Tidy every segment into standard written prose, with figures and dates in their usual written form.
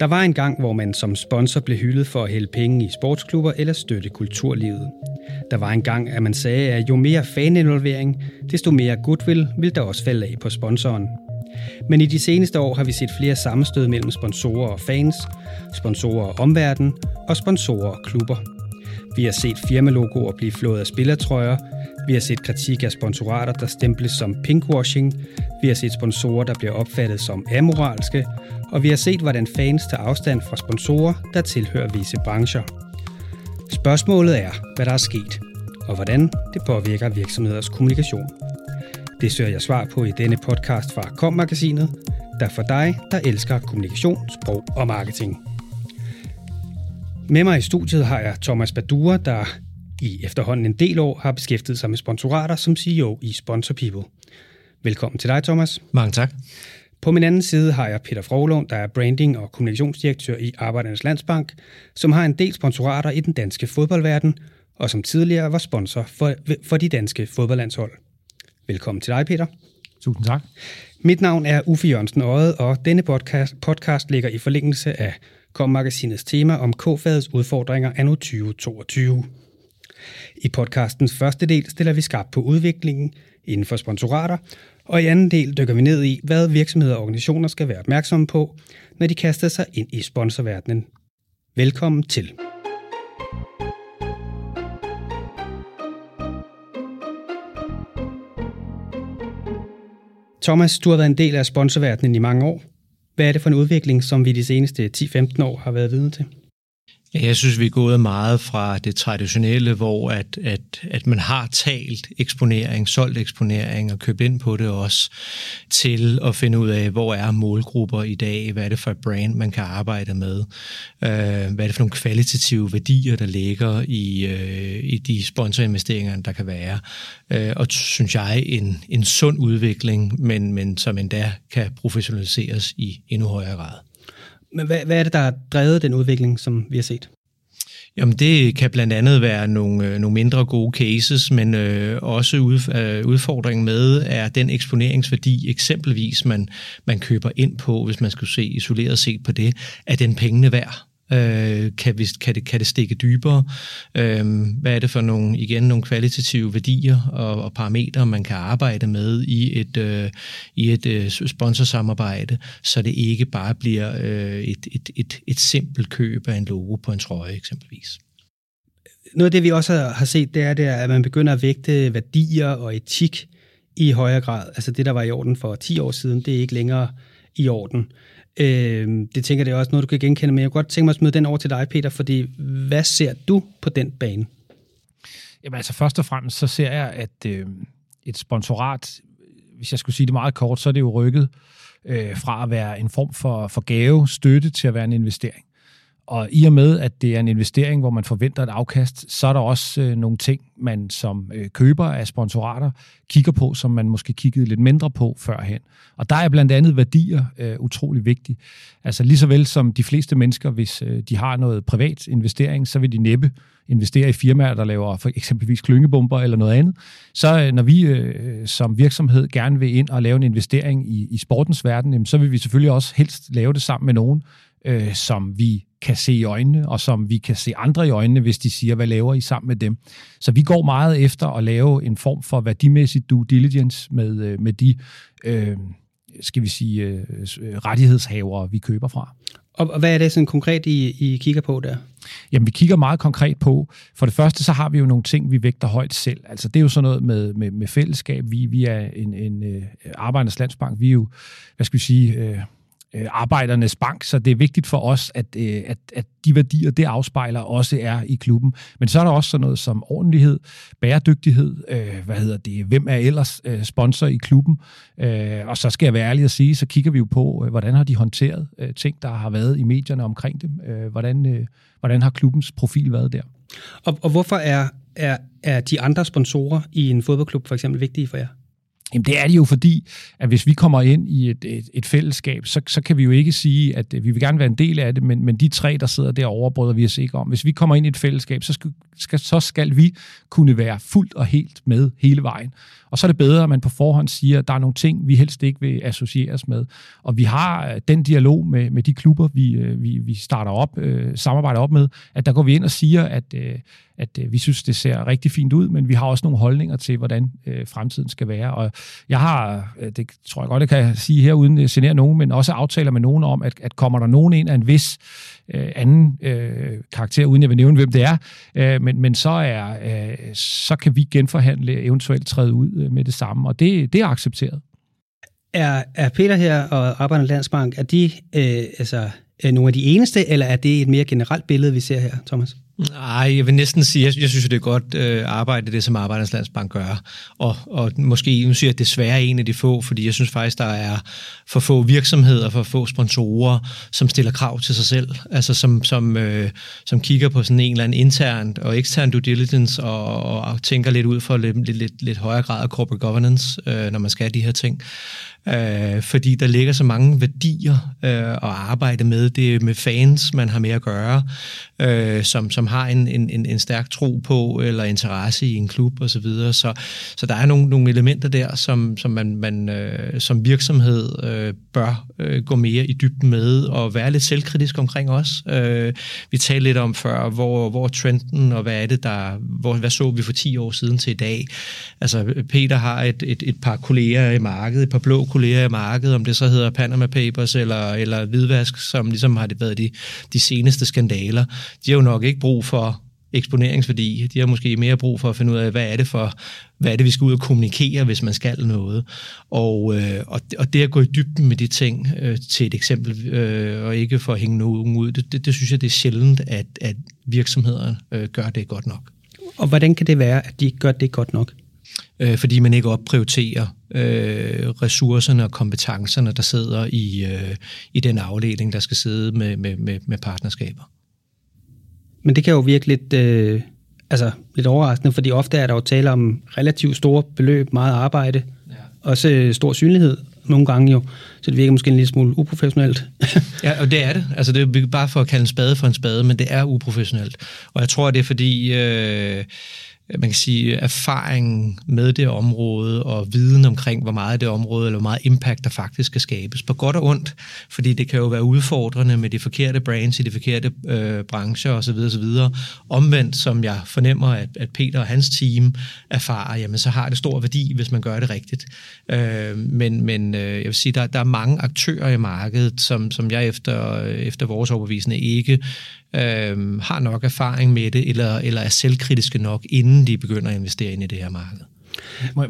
Der var en gang, hvor man som sponsor blev hyldet for at hælde penge i sportsklubber eller støtte kulturlivet. Der var en gang, at man sagde, at jo mere faninvolvering, desto mere goodwill ville der også falde af på sponsoren. Men i de seneste år har vi set flere sammenstød mellem sponsorer og fans, sponsorer og omverden og sponsorer og klubber. Vi har set firmalogoer blive flået af spillertrøjer, vi har set kritik af sponsorater, der stemples som pinkwashing, vi har set sponsorer, der bliver opfattet som amoralske, og vi har set, hvordan fans tager afstand fra sponsorer, der tilhører visse brancher. Spørgsmålet er, hvad der er sket, og hvordan det påvirker virksomheders kommunikation. Det søger jeg svar på i denne podcast fra KOM-magasinet, der for dig, der elsker kommunikation, sprog og marketing. Med mig i studiet har jeg Thomas Badura, der i efterhånden en del år har beskæftiget sig med sponsorater som CEO i Sponsor People. Velkommen til dig, Thomas. Mange tak. På min anden side har jeg Peter Froglund, der er branding- og kommunikationsdirektør i Arbejdernes Landsbank, som har en del sponsorater i den danske fodboldverden, og som tidligere var sponsor for de danske fodboldlandshold. Velkommen til dig, Peter. Tusind tak. Mit navn er Uffe Jørgensen Øjet, og denne podcast ligger i forlængelse af KOM-magasinets tema om K-fagets udfordringer anno 2022. I podcastens første del stiller vi skarpt på udviklingen inden for sponsorater, og i anden del dykker vi ned i, hvad virksomheder og organisationer skal være opmærksomme på, når de kaster sig ind i sponsorverdenen. Velkommen til. Thomas, du har været en del af sponsorverdenen i mange år. Hvad er det for en udvikling, som vi de seneste 10-15 år har været vidne til? Jeg synes, vi er gået meget fra det traditionelle, hvor at man har talt eksponering, solgt eksponering og købt ind på det også, til at finde ud af, hvor er målgrupper i dag, hvad er det for et brand, man kan arbejde med, hvad er det for nogle kvalitative værdier, der ligger i de sponsorinvesteringer, der kan være. Og synes jeg, en sund udvikling, men som endda kan professionaliseres i endnu højere grad. Men hvad er det, der har drevet den udvikling, som vi har set? Jamen, det kan blandt andet være nogle mindre gode cases, men også udfordringen med er den eksponeringsværdi, eksempelvis man køber ind på, hvis man skulle se isoleret set på det, er den pengene værd? Kan det stikke dybere? Hvad er det for nogle kvalitative værdier og parametre, man kan arbejde med i et sponsorsamarbejde, så det ikke bare bliver et simpelt køb af en logo på en trøje eksempelvis? Noget af det, vi også har set, det er, at man begynder at vægte værdier og etik i højere grad. Altså det, der var i orden for 10 år siden, det er ikke længere i orden. Det tænker jeg også noget, du kan genkende, men jeg kunne godt tænke mig at smide den over til dig, Peter, fordi hvad ser du på den bane? Jamen altså først og fremmest, så ser jeg, at et sponsorat, hvis jeg skulle sige det meget kort, så er det jo rykket fra at være en form for gave, støtte, til at være en investering. Og i og med, at det er en investering, hvor man forventer et afkast, så er der også nogle ting, man som køber af sponsorater kigger på, som man måske kiggede lidt mindre på førhen. Og der er blandt andet værdier utrolig vigtige. Altså lige så vel som de fleste mennesker, hvis de har noget privat investering, så vil de næppe investere i firmaer, der laver for eksempelvis klyngebomber eller noget andet. Så når vi som virksomhed gerne vil ind og lave en investering i sportens verden, jamen, så vil vi selvfølgelig også helst lave det sammen med nogen, som vi kan se i øjnene, og som vi kan se andre i øjnene, hvis de siger, hvad laver I sammen med dem. Så vi går meget efter at lave en form for værdimæssig due diligence med de rettighedshavere, vi køber fra. Og hvad er det sådan konkret, I kigger på der? Jamen, vi kigger meget konkret på. For det første, så har vi jo nogle ting, vi vægter højt selv. Altså, det er jo sådan noget med fællesskab. Vi er en Arbejdernes Landsbank. Vi er jo, Arbejdernes Bank, så det er vigtigt for os, at de værdier, det afspejler, også er i klubben. Men så er der også sådan noget som ordentlighed, bæredygtighed, hvem er ellers sponsor i klubben? Og så skal jeg være ærlig at sige, så kigger vi jo på, hvordan har de håndteret ting, der har været i medierne omkring dem? Hvordan har klubbens profil været der? Og hvorfor er de andre sponsorer i en fodboldklub for eksempel vigtige for jer? Jamen det er det jo, fordi at hvis vi kommer ind i et fællesskab, så kan vi jo ikke sige, at vi vil gerne være en del af det, men de tre, der sidder derovre, bryder vi os ikke om. Hvis vi kommer ind i et fællesskab, så skal vi kunne være fuldt og helt med hele vejen. Og så er det bedre, at man på forhånd siger, at der er nogle ting, vi helst ikke vil associeres med. Og vi har den dialog med de klubber, vi starter op, samarbejder op med, at der går vi ind og siger, at vi synes, det ser rigtig fint ud, men vi har også nogle holdninger til, hvordan fremtiden skal være. Og jeg har, det tror jeg godt, jeg kan sige her, uden at genere nogen, men også aftaler med nogen om, at kommer der nogen ind af en vis anden karakter, uden jeg vil nævne, hvem det er, men så kan vi genforhandle, eventuelt træde ud med det samme, og det er accepteret. Er Peter her og Arbejdernes Landsbank, er de nogle af de eneste, eller er det et mere generelt billede, vi ser her, Thomas? Nej, jeg vil næsten sige, jeg synes, det er godt arbejde, det som Arbejdernes Landsbank gør. Og måske, nu siger jeg desværre en af de få, fordi jeg synes faktisk, der er for få virksomheder, for få sponsorer, som stiller krav til sig selv. Altså som kigger på sådan en eller anden internt og ekstern due diligence, og tænker lidt ud for lidt højere grad af corporate governance, når man skal de her ting. Fordi der ligger så mange værdier at arbejde med. Det er med fans, man har med at gøre, som har en stærk tro på eller interesse i en klub og så videre. Så der er nogle elementer der, som man som virksomhed bør gå mere i dybden med og være lidt selvkritisk omkring også. Vi talte lidt om før, hvor trenden og hvad er det der, hvad så vi for 10 år siden til i dag. Altså Peter har et par kolleger i markedet, et par blå kolleger i markedet, om det så hedder Panama Papers eller hvidvask, som ligesom har det været de seneste skandaler. De har jo nok ikke brug for eksponeringsværdi. De har måske mere brug for at finde ud af, hvad er det, vi skal ud og kommunikere, hvis man skal noget. Og det at gå i dybden med de ting til et eksempel, og ikke for at hænge nogen ud, det synes jeg, det er sjældent, at virksomhederne gør det godt nok. Og hvordan kan det være, at de gør det godt nok? Fordi man ikke opprioriterer ressourcerne og kompetencerne, der sidder i den afdeling, der skal sidde med partnerskaber. Men det kan jo virke lidt overraskende, fordi ofte er der jo tale om relativt store beløb, meget arbejde, ja. Også stor synlighed nogle gange jo, så det virker måske en lille smule uprofessionelt. Ja, og det er det. Altså det er bare for at kalde en spade for en spade, men det er uprofessionelt. Og jeg tror, det er fordi... man kan sige, erfaringen med det område og viden omkring, hvor meget det område, eller hvor meget impact, der faktisk skal skabes, på godt og ondt, fordi det kan jo være udfordrende med de forkerte brands i de forkerte brancher osv. osv. Omvendt, som jeg fornemmer, at Peter og hans team erfarer, jamen så har det stor værdi, hvis man gør det rigtigt. Men jeg vil sige, der er mange aktører i markedet, som jeg efter vores overbevisende ikke har nok erfaring med det, eller er selvkritiske nok, inden de begynder at investere ind i det her marked.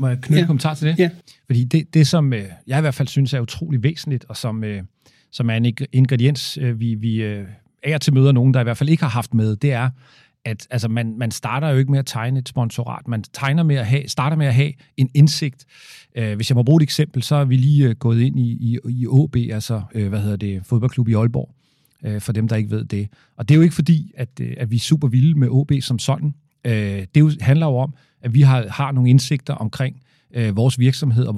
Må jeg knytte en kommentar til det? Ja. Fordi det, som jeg i hvert fald synes er utrolig væsentligt, og som er en ingrediens, vi er til møder nogen, der i hvert fald ikke har haft med, det er, at altså, man starter jo ikke med at tegne et sponsorat. Man starter med at have en indsigt. Hvis jeg må bruge et eksempel, så er vi lige gået ind i OB, altså fodboldklub i Aalborg, for dem, der ikke ved det. Og det er jo ikke fordi, at vi er super vilde med OB som sådan. Det handler jo om, at vi har nogle indsigter omkring vores virksomhed, og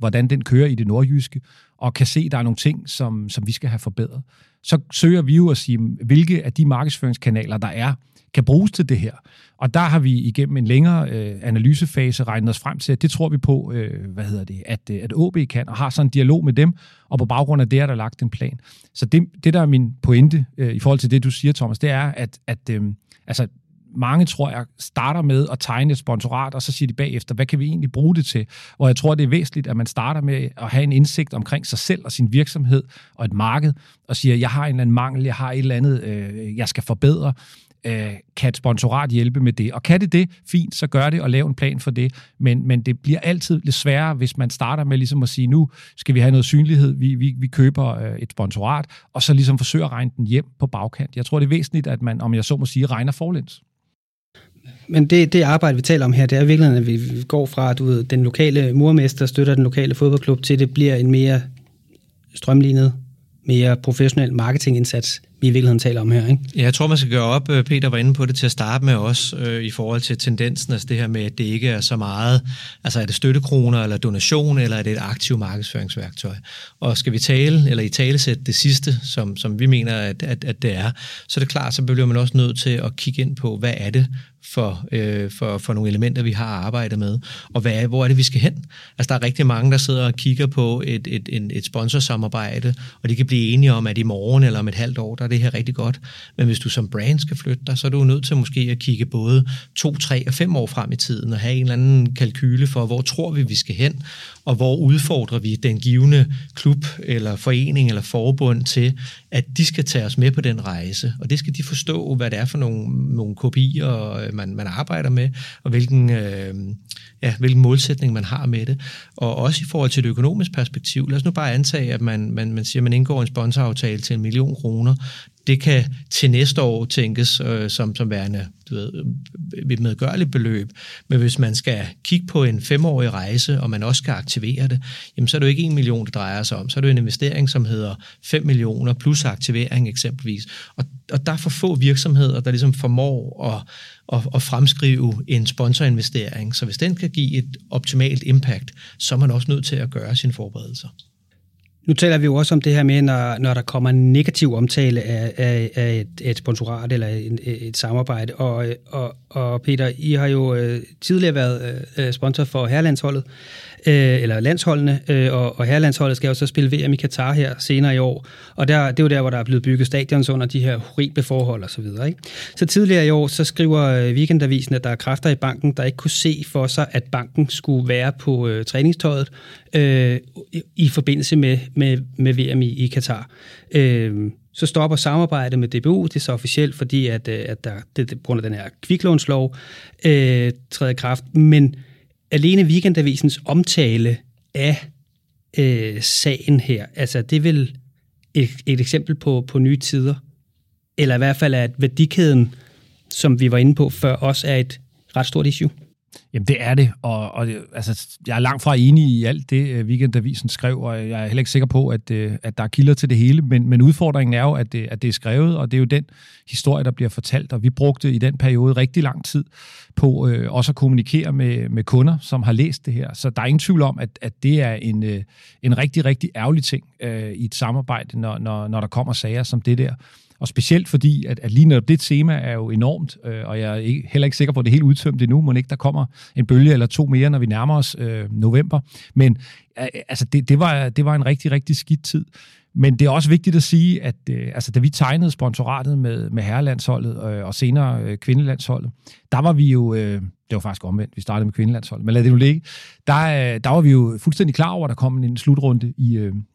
hvordan den kører i det nordjyske, og kan se, at der er nogle ting, som vi skal have forbedret. Så søger vi jo at sige, hvilke af de markedsføringskanaler, der er, kan bruges til det her. Og der har vi igennem en længere analysefase regnet os frem til, at det tror vi på, at OB kan, og har sådan en dialog med dem, og på baggrund af det er der lagt en plan. Så det der er min pointe i forhold til det, du siger, Thomas, det er, at mange, tror jeg, starter med at tegne et sponsorat, og så siger de bagefter, hvad kan vi egentlig bruge det til? Og jeg tror, det er væsentligt, at man starter med at have en indsigt omkring sig selv og sin virksomhed og et marked, og siger, jeg har en eller anden mangel, jeg har et eller andet, jeg skal forbedre. Kan et sponsorat hjælpe med det? Og kan det, fint, så gør det og lav en plan for det. Men det bliver altid lidt sværere, hvis man starter med ligesom at sige, nu skal vi have noget synlighed, vi køber et sponsorat, og så ligesom forsøger at regne den hjem på bagkant. Jeg tror, det er væsentligt, at man, om jeg så må sige, regner forlæns. Men det arbejde, vi taler om her, det er virkelig, at vi går fra, at den lokale murmester støtter den lokale fodboldklub, til det bliver en mere strømlignet, mere professionel marketingindsats. vi i virkeligheden taler om her, ikke? Ja, jeg tror, man skal gøre op. Peter var inde på det til at starte med også, i forhold til tendensen, altså det her med, at det ikke er så meget, altså er det støttekroner eller donation, eller er det et aktivt markedsføringsværktøj? Og skal vi tale, eller i talesæt det sidste, som vi mener, at det er, så er det klart, så bliver man også nødt til at kigge ind på, hvad er det for nogle elementer, vi har arbejdet med, og hvor er det, vi skal hen? Altså, der er rigtig mange, der sidder og kigger på et sponsorsamarbejde, og de kan blive enige om, at i morgen eller om et halvt år, der er det her rigtig godt. Men hvis du som brand skal flytte dig, så er du nødt til måske at kigge både 2, 3 og 5 år frem i tiden, og have en eller anden kalkyle for, hvor tror vi skal hen, og hvor udfordrer vi den givende klub, eller forening, eller forbund til, at de skal tage os med på den rejse, og det skal de forstå, hvad det er for nogle kopier, man arbejder med, og hvilken målsætning man har med det. Og også i forhold til det økonomiske perspektiv, lad os nu bare antage, at man siger, at man indgår en sponsoraftale til 1 million kroner. Det kan til næste år tænkes som værende et medgørligt beløb, men hvis man skal kigge på en 5-årig rejse, og man også skal aktivere det, jamen så er det jo ikke 1 million, det drejer sig om, så er det jo en investering, som hedder 5 millioner plus aktivering eksempelvis. Og der er for få virksomheder, der ligesom formår at fremskrive en sponsorinvestering, så hvis den kan give et optimalt impact, så er man også nødt til at gøre sine forberedelser. Nu taler vi jo også om det her med, når der kommer en negativ omtale af et sponsorat eller et samarbejde. Og Peter, I har jo tidligere været sponsor for herrelandsholdet, eller landsholdene, og herrelandsholdet skal jo så spille VM i Katar her senere i år. Og det er jo der, hvor der er blevet bygget stadions under de her horrible forhold osv. Så tidligere i år, så skriver Weekendavisen, at der er kræfter i banken, der ikke kunne se for sig, at banken skulle være på træningstøjet i forbindelse med VM i Katar. Så stopper samarbejdet med DBU, det er så officielt, fordi at der, det på grund af den her kviklånslov, træder i kraft. Men alene Weekendavisens omtale af sagen her, altså det er vel et eksempel på nye tider, eller i hvert fald at værdikæden, som vi var inde på før, også er et ret stort issue. Jamen det er det, og det, altså, jeg er langt fra enig i alt det, Weekendavisen skrev, og jeg er heller ikke sikker på, at der er kilder til det hele, men udfordringen er jo, at det er skrevet, og det er jo den historie, der bliver fortalt, og vi brugte i den periode rigtig lang tid på også at kommunikere med kunder, som har læst det her, så der er ingen tvivl om, at det er en rigtig, rigtig ærgerlig ting i et samarbejde, når der kommer sager som det der. Og specielt fordi, at lige netop det tema er jo enormt, og jeg er heller ikke sikker på, at det er helt udtømt endnu, men ikke der kommer en bølge eller 2 mere, når vi nærmer os november. Men altså, det var en rigtig, rigtig skidt tid. Men det er også vigtigt at sige, at altså, da vi tegnede sponsoratet med herrelandsholdet og senere kvindelandsholdet, der var vi jo... Det var faktisk omvendt, vi startede med kvindelandsholdet, men lad det nu ligge. Der var vi jo fuldstændig klar over, at der kom en slutrunde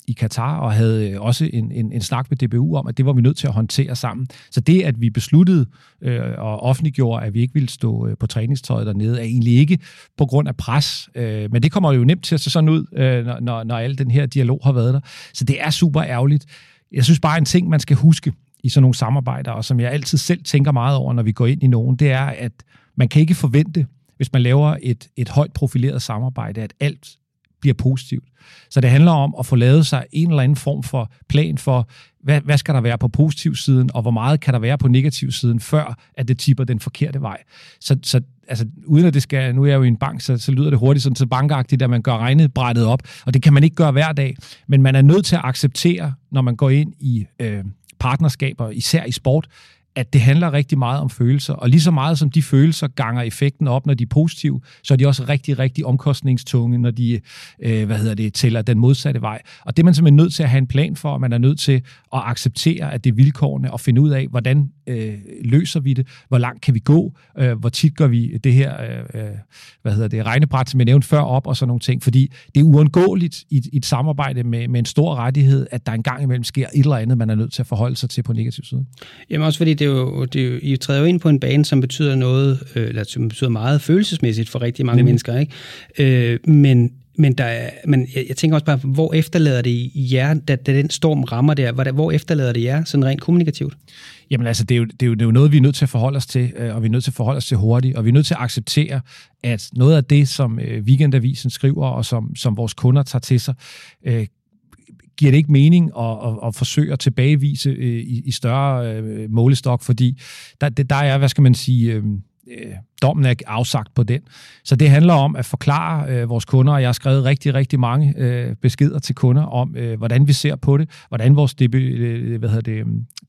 i Katar, og havde også en snak med DBU om, at det var vi nødt til at håndtere sammen. Så det, at vi besluttede og offentliggjorde, at vi ikke ville stå på træningstøjet dernede, er egentlig ikke på grund af pres. Men det kommer jo nemt til at se sådan ud, når al den her dialog har været der. Så det er super ærgerligt. Jeg synes bare, en ting, man skal huske i sådan nogle samarbejder, og som jeg altid selv tænker meget over, når vi går ind i nogen, det er, at man kan ikke forvente, hvis man laver et højt profileret samarbejde, at alt bliver positivt. Så det handler om at få lavet sig en eller anden form for plan for, hvad skal der være på positivsiden, og hvor meget kan der være på negativsiden, før at det tipper den forkerte vej. Så altså, uden at det skal, nu er jeg jo i en bank, så lyder det hurtigt sådan så bankagtigt, at man gør regnebrættet op, og det kan man ikke gøre hver dag, men man er nødt til at acceptere, når man går ind i partnerskaber, især i sport, at det handler rigtig meget om følelser, og lige så meget som de følelser ganger effekten op, når de er positive, så er de også rigtig, rigtig omkostningstunge, når de tæller den modsatte vej. Og det er man simpelthen nødt til at have en plan for, og man er nødt til at acceptere, at det er vilkårene, og finde ud af, hvordan løser vi det, hvor langt kan vi gå, hvor tit gør vi det her regnebræt, som jeg nævnte før, op, og sådan nogle ting, fordi det er uundgåeligt i et samarbejde med en stor rettighed, at der engang imellem sker et eller andet, man er nødt til at forholde sig til på negativ side. Jamen også fordi det er jo, I træder jo ind på en bane, som betyder noget, eller som betyder meget følelsesmæssigt for rigtig mange mennesker, ikke? Men jeg tænker også bare, hvor efterlader det jer, da den storm rammer der? Hvor efterlader det jer sådan rent kommunikativt? Jamen altså, det er jo noget, vi er nødt til at forholde os til, og vi er nødt til at forholde os til hurtigt, og vi er nødt til at acceptere, at noget af det, som Weekendavisen skriver, og som vores kunder tager til sig, giver det ikke mening at forsøge at tilbagevise i større målestok, fordi der er, hvad skal man sige, dommen er afsagt på den. Så det handler om at forklare vores kunder, og jeg har skrevet rigtig, rigtig mange beskeder til kunder om, hvordan vi ser på det, hvordan vores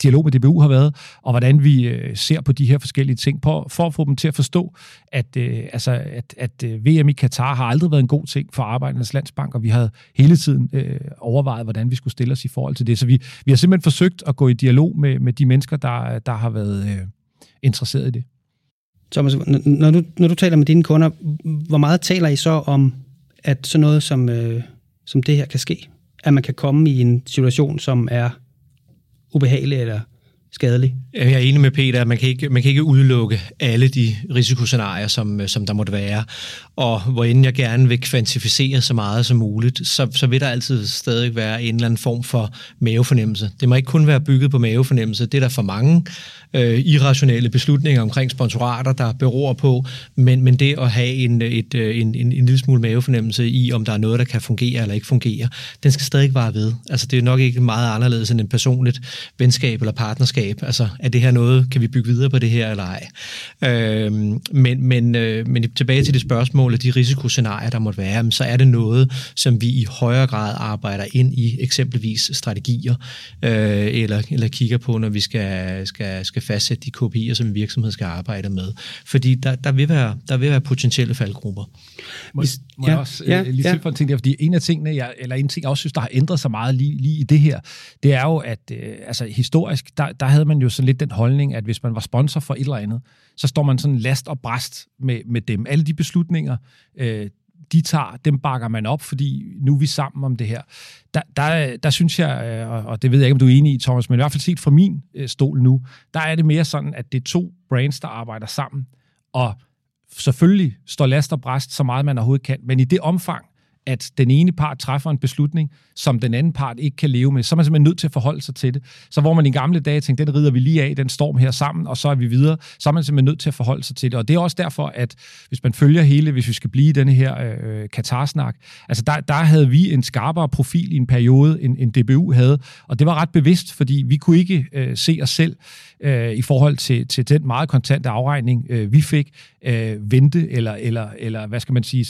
dialog med DBU har været, og hvordan vi ser på de her forskellige ting, for at få dem til at forstå, at VM i Katar har aldrig været en god ting for Arbejdernes Landsbank, og vi havde hele tiden overvejet, hvordan vi skulle stille os i forhold til det. Så vi har simpelthen forsøgt at gå i dialog med de mennesker, der har været interesseret i det. Thomas, når du taler med dine kunder, hvor meget taler I så om, at sådan noget som det her kan ske? At man kan komme i en situation, som er ubehagelig eller skadelig? Jeg er enig med Peter, at man kan ikke udelukke alle de risikoscenarier, som der måtte være. Og hvorend jeg gerne vil kvantificere så meget som muligt, så vil der altid stadig være en eller anden form for mavefornemmelse. Det må ikke kun være bygget på mavefornemmelse. Det er der for mange irrationelle beslutninger omkring sponsorater, der beror på, men det at have en lille smule mavefornemmelse i, om der er noget, der kan fungere eller ikke fungere, den skal stadig vare ved. Altså, det er nok ikke meget anderledes end et personligt venskab eller partnerskab. Altså, er det her noget, kan vi bygge videre på det her, eller ej? Men tilbage til det spørgsmål, og de risikoscenarier, der måtte være, så er det noget, som vi i højere grad arbejder ind i, eksempelvis strategier, eller kigger på, når vi skal fastsætte de KPI'er, som en virksomhed skal arbejde med. Fordi der vil være potentielle faldgrupper. Må jeg også lige sige for en ting der, fordi en af tingene, jeg også synes, der har ændret sig meget lige i det her, det er jo, at historisk, der havde man jo sådan lidt den holdning, at hvis man var sponsor for et eller andet, så står man sådan last og bræst med dem. Alle de beslutninger, de tager, dem bakker man op, fordi nu er vi sammen om det her. Der synes jeg, og det ved jeg ikke, om du er enig i, Thomas, men i hvert fald set fra min stol nu, der er det mere sådan, at det er to brands, der arbejder sammen, og selvfølgelig står last og bræst så meget, man overhovedet kan, men i det omfang, at den ene part træffer en beslutning, som den anden part ikke kan leve med, så er man simpelthen nødt til at forholde sig til det. Så hvor man i gamle dage tænkte, den rider vi lige af, den storm her sammen, og så er vi videre, så er man simpelthen nødt til at forholde sig til det. Og det er også derfor, at hvis man følger hele, hvis vi skal blive i denne her Katar-snak, altså der havde vi en skarpere profil i en periode, end DBU havde, og det var ret bevidst, fordi vi kunne ikke se os selv i forhold til den meget kontante afregning, vi fik, vente, eller hvad skal man sige,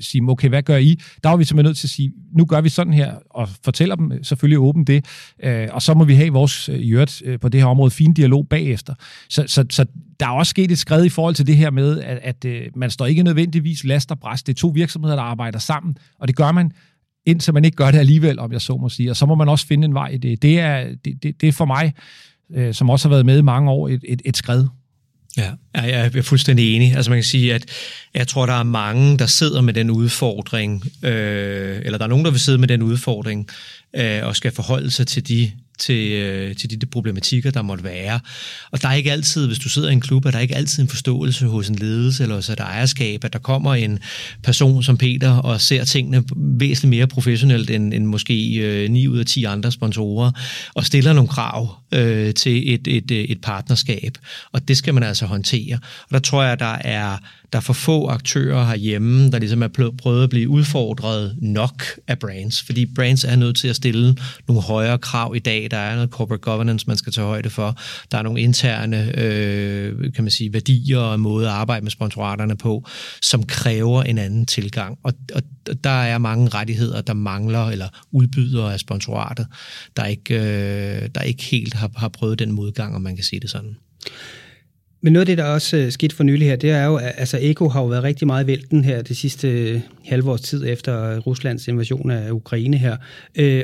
sige, okay, hvad gør I? Der var vi simpelthen nødt til at sige, nu gør vi sådan her, og fortæller dem selvfølgelig åbent det, og så må vi have vores i øvrigt på det her område fin dialog bagefter. Så der er også sket et skridt i forhold til det her med, at man står ikke nødvendigvis last og bræst. Det er to virksomheder, der arbejder sammen, og det gør man, indtil man ikke gør det alligevel, om jeg så må sige, og så må man også finde en vej i det. Det er for mig, som også har været med i mange år, et skridt. Ja, jeg er fuldstændig enig. Altså man kan sige, at jeg tror, der er mange, der sidder med den udfordring, eller der er nogen, der vil sidde med den udfordring, og skal forholde sig til de problematikker, der måtte være. Og der er ikke altid, hvis du sidder i en klub, er der ikke altid en forståelse hos en ledelse eller hos et ejerskab, at der kommer en person som Peter og ser tingene væsentligt mere professionelt end måske 9 ud af 10 andre sponsorer og stiller nogle krav til et partnerskab. Og det skal man altså håndtere. Og der tror jeg, der er for få aktører herhjemme, der ligesom er prøvet at blive udfordret nok af brands, fordi brands er nødt til at stille nogle højere krav i dag. Der er noget corporate governance, man skal tage højde for. Der er nogle interne kan man sige, værdier og måde at arbejde med sponsoraterne på, som kræver en anden tilgang. Og der er mange rettigheder, der mangler eller udbydere af sponsoratet, der ikke helt har prøvet den modgang, om man kan sige det sådan. Men noget af det, der også skete for nylig her, det er jo, altså Eko har jo været rigtig meget vælten her det sidste halve års tid efter Ruslands invasion af Ukraine her.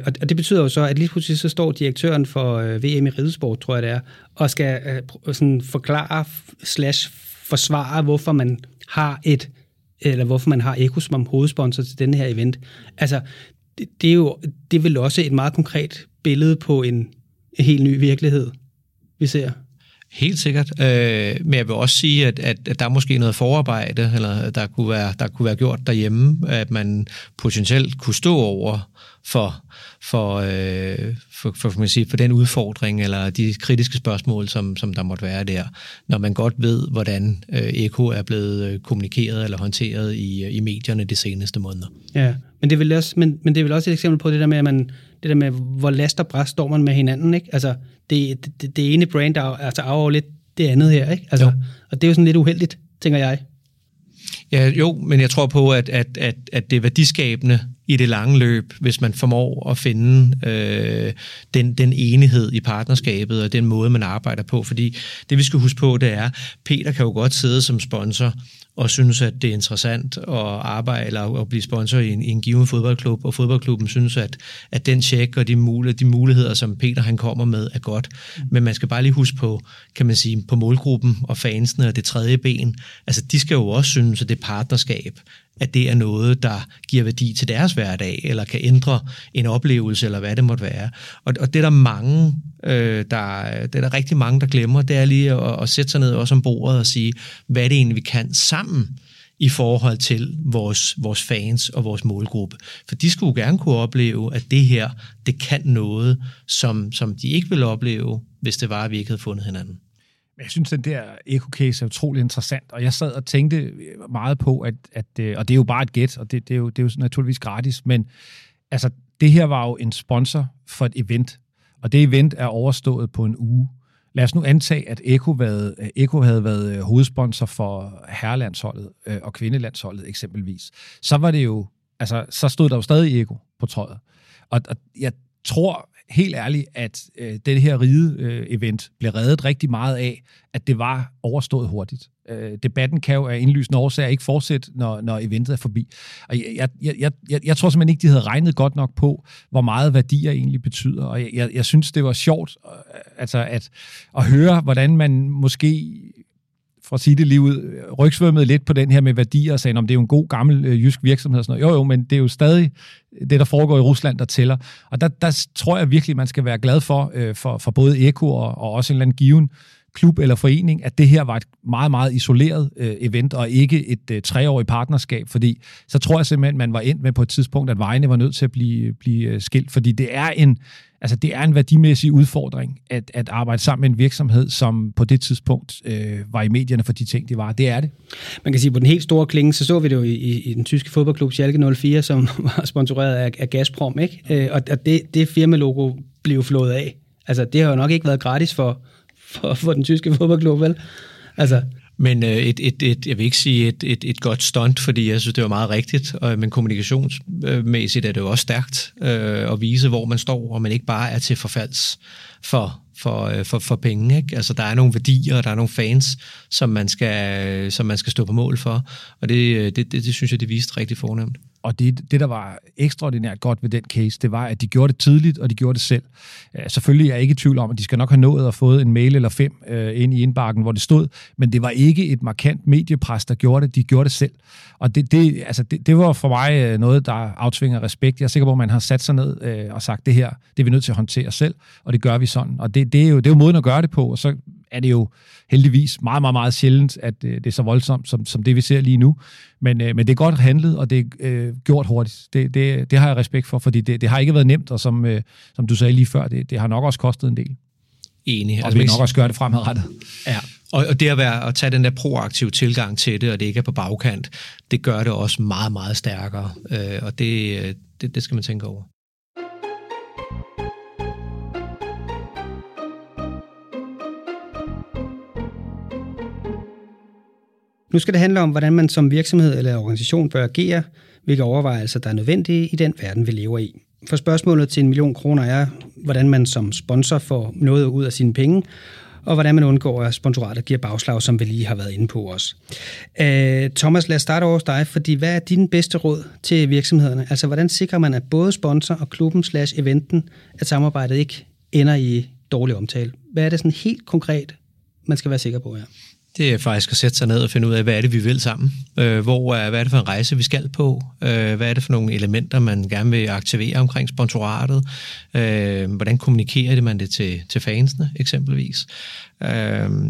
Og det betyder jo så, at lige pludselig så står direktøren for VM i ridesport, tror jeg det er, og skal sådan forklare / forsvare, hvorfor man har Eko som hovedsponsor til denne her event. Altså, det er vel også et meget konkret billede på en helt ny virkelighed, vi ser. Helt sikkert, men jeg vil også sige, at der er måske noget forarbejde, eller der kunne være gjort derhjemme, at man potentielt kunne stå over for den udfordring eller de kritiske spørgsmål, som der måtte være der, når man godt ved, hvordan Eko er blevet kommunikeret eller håndteret i medierne de seneste måneder. Ja, men det er vel også, men det er vel også et eksempel på det der med, at man, det der med hvor last og bræst står man med hinanden, ikke? Altså det ene brand der altså afholder lidt det andet her, ikke? Altså, og det er jo sådan lidt uheldigt, tænker jeg. Ja, jo, men jeg tror på, at det er værdiskabende i det lange løb, hvis man formår at finde den enighed i partnerskabet og den måde, man arbejder på. Fordi det, vi skal huske på, det er, Peter kan jo godt sidde som sponsor og synes, at det er interessant at arbejde eller at blive sponsor i en given fodboldklub, og fodboldklubben synes, at den check og de muligheder, som Peter han kommer med, er godt. Men man skal bare lige huske på, kan man sige, på målgruppen og fansene og det tredje ben. Altså, de skal jo også synes, at det partnerskab, at det er noget, der giver værdi til deres hverdag, eller kan ændre en oplevelse, eller hvad det måtte være. Og det er der mange, rigtig mange, der glemmer, det er lige at sætte sig ned også om bordet og sige, hvad det egentlig vi kan sammen i forhold til vores fans og vores målgruppe. For de skulle jo gerne kunne opleve, at det her, det kan noget, som de ikke ville opleve, hvis det var, at vi ikke havde fundet hinanden. Jeg synes, den der Eko-case er utrolig interessant, og jeg sad og tænkte meget på, at og det er jo bare et gæt, og det er jo naturligvis gratis, men altså, det her var jo en sponsor for et event, og det event er overstået på en uge. Lad os nu antage, at Eko havde været hovedsponsor for herrelandsholdet og kvindelandsholdet eksempelvis. Så var det jo, altså, så stod der jo stadig Eko på trøjet. Og jeg tror helt ærligt, at det her ride-event blev reddet rigtig meget af, at det var overstået hurtigt. Debatten kan jo af indlysende årsager ikke fortsætte, når eventet er forbi. Og jeg tror simpelthen ikke, de havde regnet godt nok på, hvor meget værdier egentlig betyder. Og jeg synes, det var sjovt altså at høre, hvordan man måske, for at sige det lige ud, rygsvømmede lidt på den her med værdier og sagde, om det er jo en god gammel jysk virksomhed og sådan noget. Jo, men det er jo stadig det, der foregår i Rusland, der tæller. Og der tror jeg virkelig, man skal være glad for både Eko og også en eller anden given klub eller forening, at det her var et meget, meget isoleret event, og ikke et 3-årigt partnerskab, fordi så tror jeg simpelthen, man var endt med på et tidspunkt, at vejene var nødt til at blive skilt, fordi det er en værdimæssig udfordring, at arbejde sammen med en virksomhed, som på det tidspunkt var i medierne for de ting, det var. Det er det. Man kan sige, på den helt store klinge, så vi det jo i den tyske fodboldklub Schalke 04, som var sponsoreret af Gasprom, ikke? Og det firmalogo blev flået af. Altså, det har jo nok ikke været gratis for den tyske fodboldklub, vel? Altså. Men jeg vil ikke sige et godt stunt, fordi jeg synes, det var meget rigtigt, men kommunikationsmæssigt er det jo også stærkt at vise, hvor man står, og man ikke bare er til forfalds for penge, ikke? Altså, der er nogle værdier, og der er nogle fans, som man skal stå på mål for, og det synes jeg, det viste rigtig fornemt. Og det, der var ekstraordinært godt ved den case, det var, at de gjorde det tidligt, og de gjorde det selv. Selvfølgelig er jeg ikke i tvivl om, at de skal nok have nået at fået en mail eller 5 ind i indbakken, hvor det stod, men det var ikke et markant mediepres, der gjorde det. De gjorde det selv. Og det var for mig noget, der aftvinger respekt. Jeg er sikker på, at man har sat sig ned og sagt, det her, det er vi nødt til at håndtere selv, og det gør vi sådan. Og det er jo måden at gøre det på, og så er det jo heldigvis meget, meget, meget sjældent, at det er så voldsomt, som det vi ser lige nu. Men det er godt handlet, og det er gjort hurtigt. Det har jeg respekt for, fordi det har ikke været nemt, og som du sagde lige før, det har nok også kostet en del. Enig. Og vi nok også gøre det fremadrettet. Ja. Og det at tage den der proaktive tilgang til det, og det ikke er på bagkant, det gør det også meget, meget stærkere. Og det skal man tænke over. Nu skal det handle om, hvordan man som virksomhed eller organisation bør agere, hvilke overvejelser der er nødvendige i den verden, vi lever i. For spørgsmålet til 1 million kroner er, hvordan man som sponsor får noget ud af sine penge, og hvordan man undgår, at sponsorater giver bagslag, som vi lige har været inde på også. Thomas, lad os starte over hos dig, fordi hvad er dine bedste råd til virksomhederne? Altså, hvordan sikrer man, at både sponsor og klubben/eventen, at samarbejdet ikke ender i dårlig omtale? Hvad er det sådan helt konkret, man skal være sikker på her? det er faktisk at sætte sig ned og finde ud af, hvad er det, vi vil sammen? Hvad er det for en rejse, vi skal på? Hvad er det for nogle elementer, man gerne vil aktivere omkring sponsoratet? Hvordan kommunikerer man det til fansene, eksempelvis?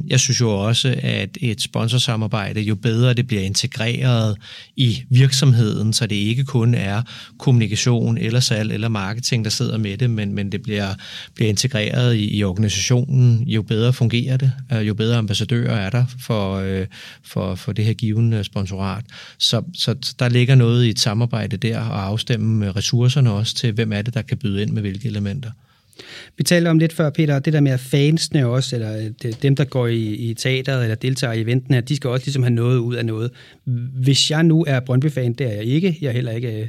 Jeg synes jo også, at et sponsorsamarbejde, jo bedre det bliver integreret i virksomheden, så det ikke kun er kommunikation eller salg eller marketing, der sidder med det, men det bliver integreret i organisationen, jo bedre fungerer det, jo bedre ambassadører er der for det her givende sponsorat. Så der ligger noget i et samarbejde der, og afstemme ressourcerne også til, hvem er det, der kan byde ind med hvilke elementer. Vi talte om lidt før, Peter, det der med fansene også, eller dem, der går i teateret eller deltager i eventene, de skal også ligesom have noget ud af noget. Hvis jeg nu er Brøndby-fan, det er jeg ikke. Jeg er heller ikke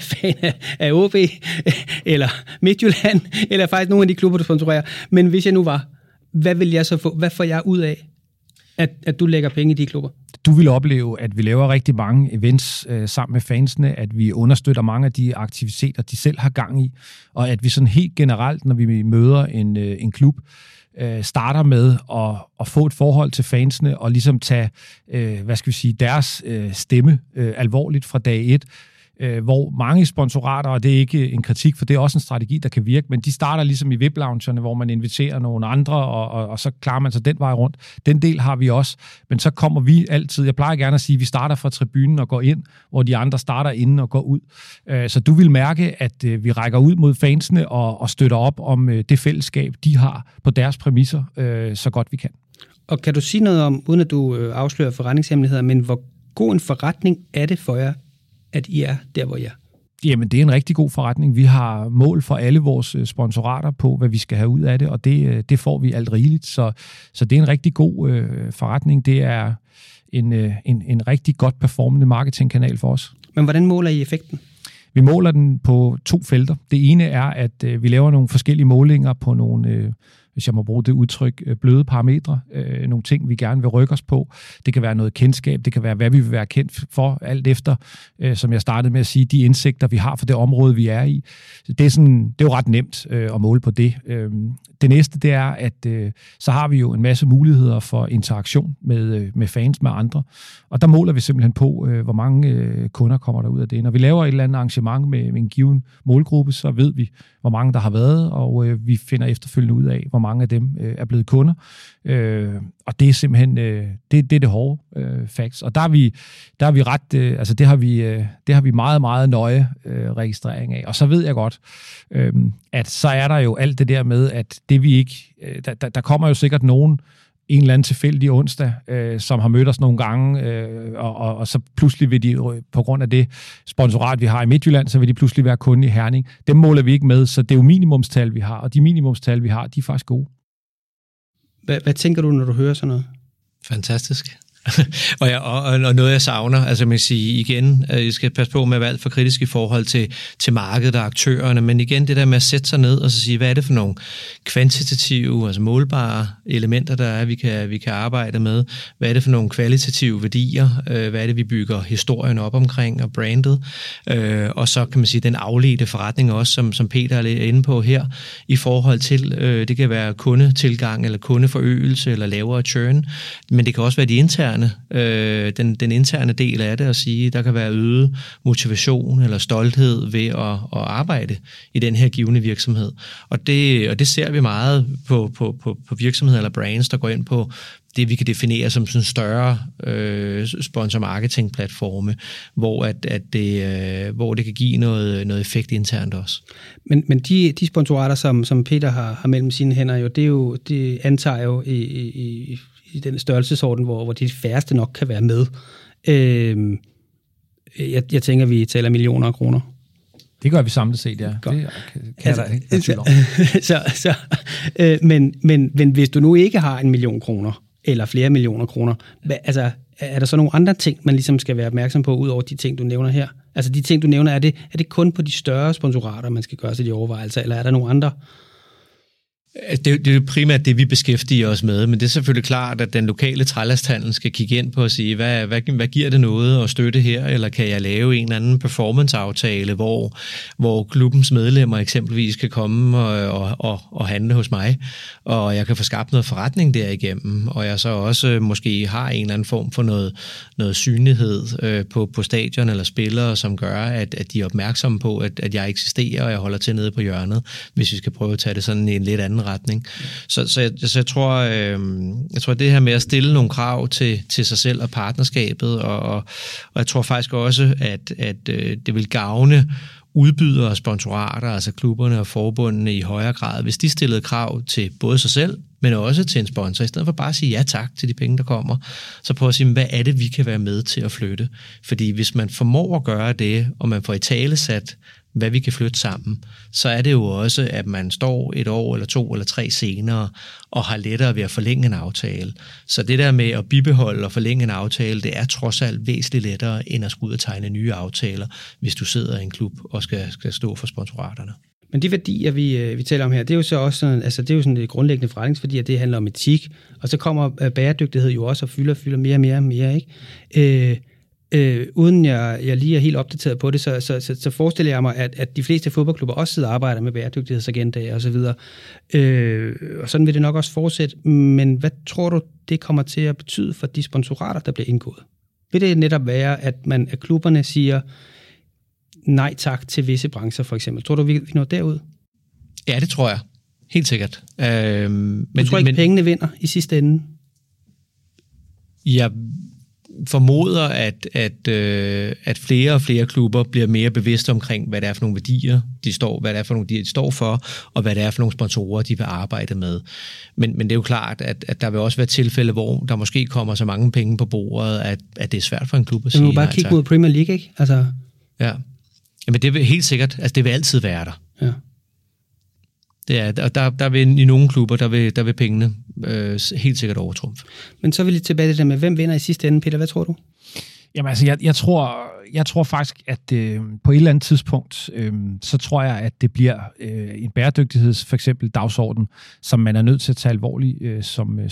fan af OB eller Midtjylland, eller faktisk nogle af de klubber, du sponsorerer. Men hvis jeg nu var, hvad vil jeg så få? Hvad får jeg ud af, at du lægger penge i de klubber? Du vil opleve, at vi laver rigtig mange events sammen med fansene, at vi understøtter mange af de aktiviteter, de selv har gang i, og at vi sådan helt generelt, når vi møder en klub, starter med at få et forhold til fansene og ligesom tage, deres stemme alvorligt fra dag et. Hvor mange sponsorater, og det er ikke en kritik, for det er også en strategi, der kan virke, men de starter ligesom i VIP-loungerne, hvor man inviterer nogle andre, og så klarer man sig den vej rundt. Den del har vi også, men så kommer vi altid, jeg plejer gerne at sige, at vi starter fra tribunen og går ind, hvor de andre starter inden og går ud. Så du vil mærke, at vi rækker ud mod fansene og støtter op om det fællesskab, de har på deres præmisser, så godt vi kan. Og kan du sige noget om, uden at du afslører forretningshemmeligheder, men hvor god en forretning er det for jer, at I er der, hvor I er? Jamen, det er en rigtig god forretning. Vi har mål for alle vores sponsorater på, hvad vi skal have ud af det, og det får vi alt rigeligt. Så det er en rigtig god forretning. Det er en rigtig godt performende marketingkanal for os. Men hvordan måler I effekten? Vi måler den på to felter. Det ene er, at vi laver nogle forskellige målinger på nogle... hvis jeg må bruge det udtryk, bløde parametre, nogle ting, vi gerne vil rykke os på. Det kan være noget kendskab, det kan være, hvad vi vil være kendt for, alt efter, som jeg startede med at sige, de indsigter, vi har for det område, vi er i. Det er jo ret nemt at måle på det. Det næste, det er, at så har vi jo en masse muligheder for interaktion med fans, med andre. Og der måler vi simpelthen på, hvor mange kunder kommer der ud af det. Når vi laver et eller andet arrangement med en given målgruppe, så ved vi, hvor mange der har været, og vi finder efterfølgende ud af, hvor mange af dem er blevet kunder. Og det er simpelthen det hårde facts. Og der er vi ret, altså det har vi meget, meget nøje registrering af. Og så ved jeg godt, at så er der jo alt det der med, at det vi ikke, der kommer jo sikkert nogen, en eller anden tilfældig onsdag, som har mødt os nogle gange, og så pludselig vil de, på grund af det sponsorat, vi har i Midtjylland, så vil de pludselig være kunde i Herning. Dem måler vi ikke med, så det er jo minimumstal, vi har, og de minimumstal, vi har, de er faktisk gode. Hvad tænker du, når du hører sådan noget? Fantastisk. og noget, jeg savner, altså man siger igen, I skal passe på med valg for kritisk i forhold til markedet og aktørerne, men igen det der med at sætte sig ned og så sige, hvad er det for nogle kvantitative, altså målbare elementer, der er, vi kan arbejde med, hvad er det for nogle kvalitative værdier, hvad er det, vi bygger historien op omkring og brandet, og så kan man sige, den afledte forretning også, som Peter er inde på her, i forhold til, det kan være kundetilgang eller kundeforøgelse eller lavere churn, men det kan også være de interne, den interne del af det, at sige, der kan være øget motivation eller stolthed ved at arbejde i den her givende virksomhed. Og det ser vi meget på virksomheder eller brands, der går ind på det, vi kan definere som sådan større sponsor-marketing-platforme, hvor det kan give noget effekt internt også. Men de sponsorater, som Peter har mellem sine hænder, jo, det antager jo i den størrelsesorden, hvor de færreste nok kan være med. Jeg tænker, vi taler millioner af kroner. Det gør vi samlet set, ja. Godt. Det kan altså, der ikke tvivl om. Men hvis du nu ikke har 1 million kroner, eller flere millioner kroner, altså, er der så nogle andre ting, man ligesom skal være opmærksom på, ud over de ting, du nævner her? Altså de ting, du nævner, er det kun på de større sponsorater, man skal gøre sig de overvejelser, eller er der nogle andre? Det er jo primært det, vi beskæftiger os med, men det er selvfølgelig klart, at den lokale trælasthandel skal kigge ind på og sige, hvad giver det noget at støtte her, eller kan jeg lave en eller anden performance-aftale, hvor klubbens medlemmer eksempelvis kan komme og handle hos mig, og jeg kan få skabt noget forretning derigennem, og jeg så også måske har en eller anden form for noget synlighed på stadion eller spillere, som gør, at de er opmærksomme på, at jeg eksisterer, og jeg holder til nede på hjørnet, hvis vi skal prøve at tage det sådan i en lidt anden retning. Så jeg tror, det her med at stille nogle krav til sig selv og partnerskabet, og jeg tror faktisk også, at det vil gavne udbydere og sponsorater, altså klubberne og forbundene i højere grad, hvis de stillede krav til både sig selv, men også til en sponsor, i stedet for bare at sige ja tak til de penge, der kommer, så prøv at sige, hvad er det, vi kan være med til at flytte? Fordi hvis man formår at gøre det, og man får italesat, hvad vi kan flytte sammen, så er det jo også, at man står et år eller to eller tre senere og har lettere ved at forlænge en aftale. Så det der med at bibeholde og forlænge en aftale, det er trods alt væsentligt lettere end at skulle ud og tegne nye aftaler, hvis du sidder i en klub og skal stå for sponsoraterne. Men de værdier, vi taler om her, det er jo så også sådan, altså det er jo sådan et grundlæggende forretningsværdi, at det handler om etik, og så kommer bæredygtighed jo også og fylder mere, ikke? Uden jeg lige er helt opdateret på det, så forestiller jeg mig, at de fleste fodboldklubber også sidder og arbejder med bæredygtighedsagendaer og så videre. Og sådan vil det nok også fortsætte. Men hvad tror du, det kommer til at betyde for de sponsorater, der bliver indgået? Vil det netop være, at man af klubberne siger nej tak til visse brancher for eksempel? Tror du, vi når derud? Ja, det tror jeg. Helt sikkert. Men tror du ikke, pengene vinder i sidste ende? Jeg formoder, at flere og flere klubber bliver mere bevidste omkring, hvad det er for nogle værdier, de står for, og hvad det er for nogle sponsorer, de vil arbejde med. Men det er jo klart, at der vil også være tilfælde, hvor der måske kommer så mange penge på bordet, at det er svært for en klub at sige nej. Men man må bare kigge mod Premier League, ikke? Altså... Ja, men det vil helt sikkert, altså det vil altid være der. Ja. Det er, og der vil i nogle klubber, der vil pengene helt sikkert overtrumfe. Men så vil jeg tilbage til det med, hvem vinder i sidste ende, Peter? Hvad tror du? Jamen altså, jeg tror faktisk, at på et eller andet tidspunkt, så tror jeg, at det bliver en bæredygtigheds, for eksempel dagsorden, som man er nødt til at tage alvorligt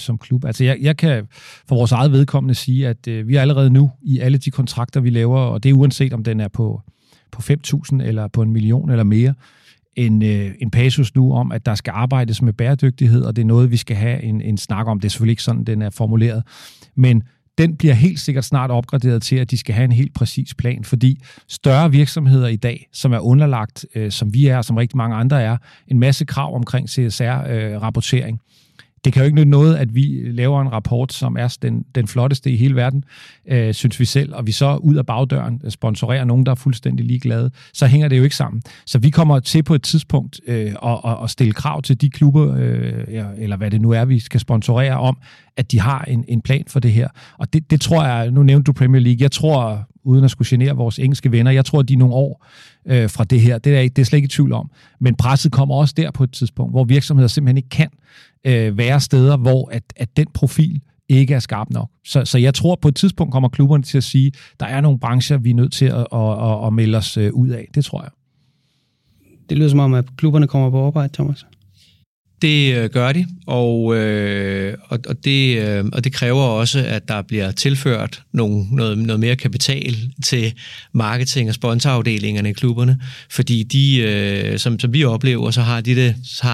som klub. Altså jeg kan for vores eget vedkommende sige, at vi er allerede nu i alle de kontrakter, vi laver, og det er uanset om den er på 5.000 eller på 1 million eller mere, en passus nu om, at der skal arbejdes med bæredygtighed, og det er noget, vi skal have en snak om. Det er selvfølgelig ikke sådan, den er formuleret. Men den bliver helt sikkert snart opgraderet til, at de skal have en helt præcis plan, fordi større virksomheder i dag, som er underlagt, som vi er, som rigtig mange andre er, en masse krav omkring CSR-rapportering. Det kan jo ikke nytte noget, at vi laver en rapport, som er den flotteste i hele verden, synes vi selv, og vi så ud af bagdøren sponsorerer nogen, der er fuldstændig ligeglade, så hænger det jo ikke sammen. Så vi kommer til på et tidspunkt at stille krav til de klubber, eller hvad det nu er, vi skal sponsorere om, at de har en plan for det her. Og det tror jeg, nu nævnte du Premier League, jeg tror, uden at skulle genere vores engelske venner, jeg tror, de er nogle år fra det her. Det er slet ikke i tvivl om. Men presset kommer også der på et tidspunkt, hvor virksomheder simpelthen ikke kan være steder, hvor at den profil ikke er skarp nok. Så jeg tror, på et tidspunkt kommer klubberne til at sige, der er nogle brancher, vi er nødt til at melde os ud af. Det tror jeg. Det lyder som om, at klubberne kommer på arbejde, Thomas. Det gør de, og det kræver også, at der bliver tilført noget mere kapital til marketing- og sponsorafdelingerne i klubberne, fordi de, som vi oplever, så har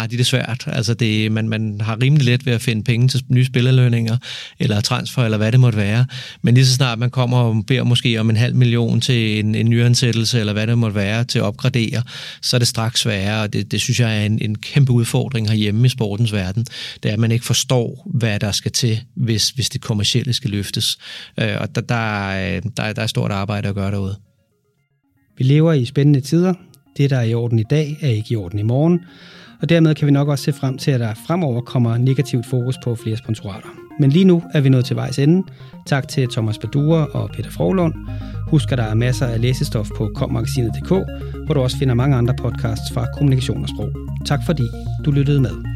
de det svært. Altså man har rimelig let ved at finde penge til nye spillerlønninger, eller transfer, eller hvad det måtte være, men lige så snart man kommer og beder måske om 500.000 til en nyansættelse, eller hvad det måtte være, til at opgradere, så er det straks sværere, og det synes jeg er en kæmpe udfordring herhjemme i sportens verden, det er, at man ikke forstår, hvad der skal til, hvis det kommercielle skal løftes. Og der er stort arbejde at gøre derude. Vi lever i spændende tider. Det, der er i orden i dag, er ikke i orden i morgen. Og dermed kan vi nok også se frem til, at der fremover kommer negativt fokus på flere sponsorater. Men lige nu er vi nået til vejs ende. Tak til Thomas Badura og Peter Froglund. Husk, at der er masser af læsestof på KOM-magasinet.dk, hvor du også finder mange andre podcasts fra Kommunikation og Sprog. Tak fordi du lyttede med.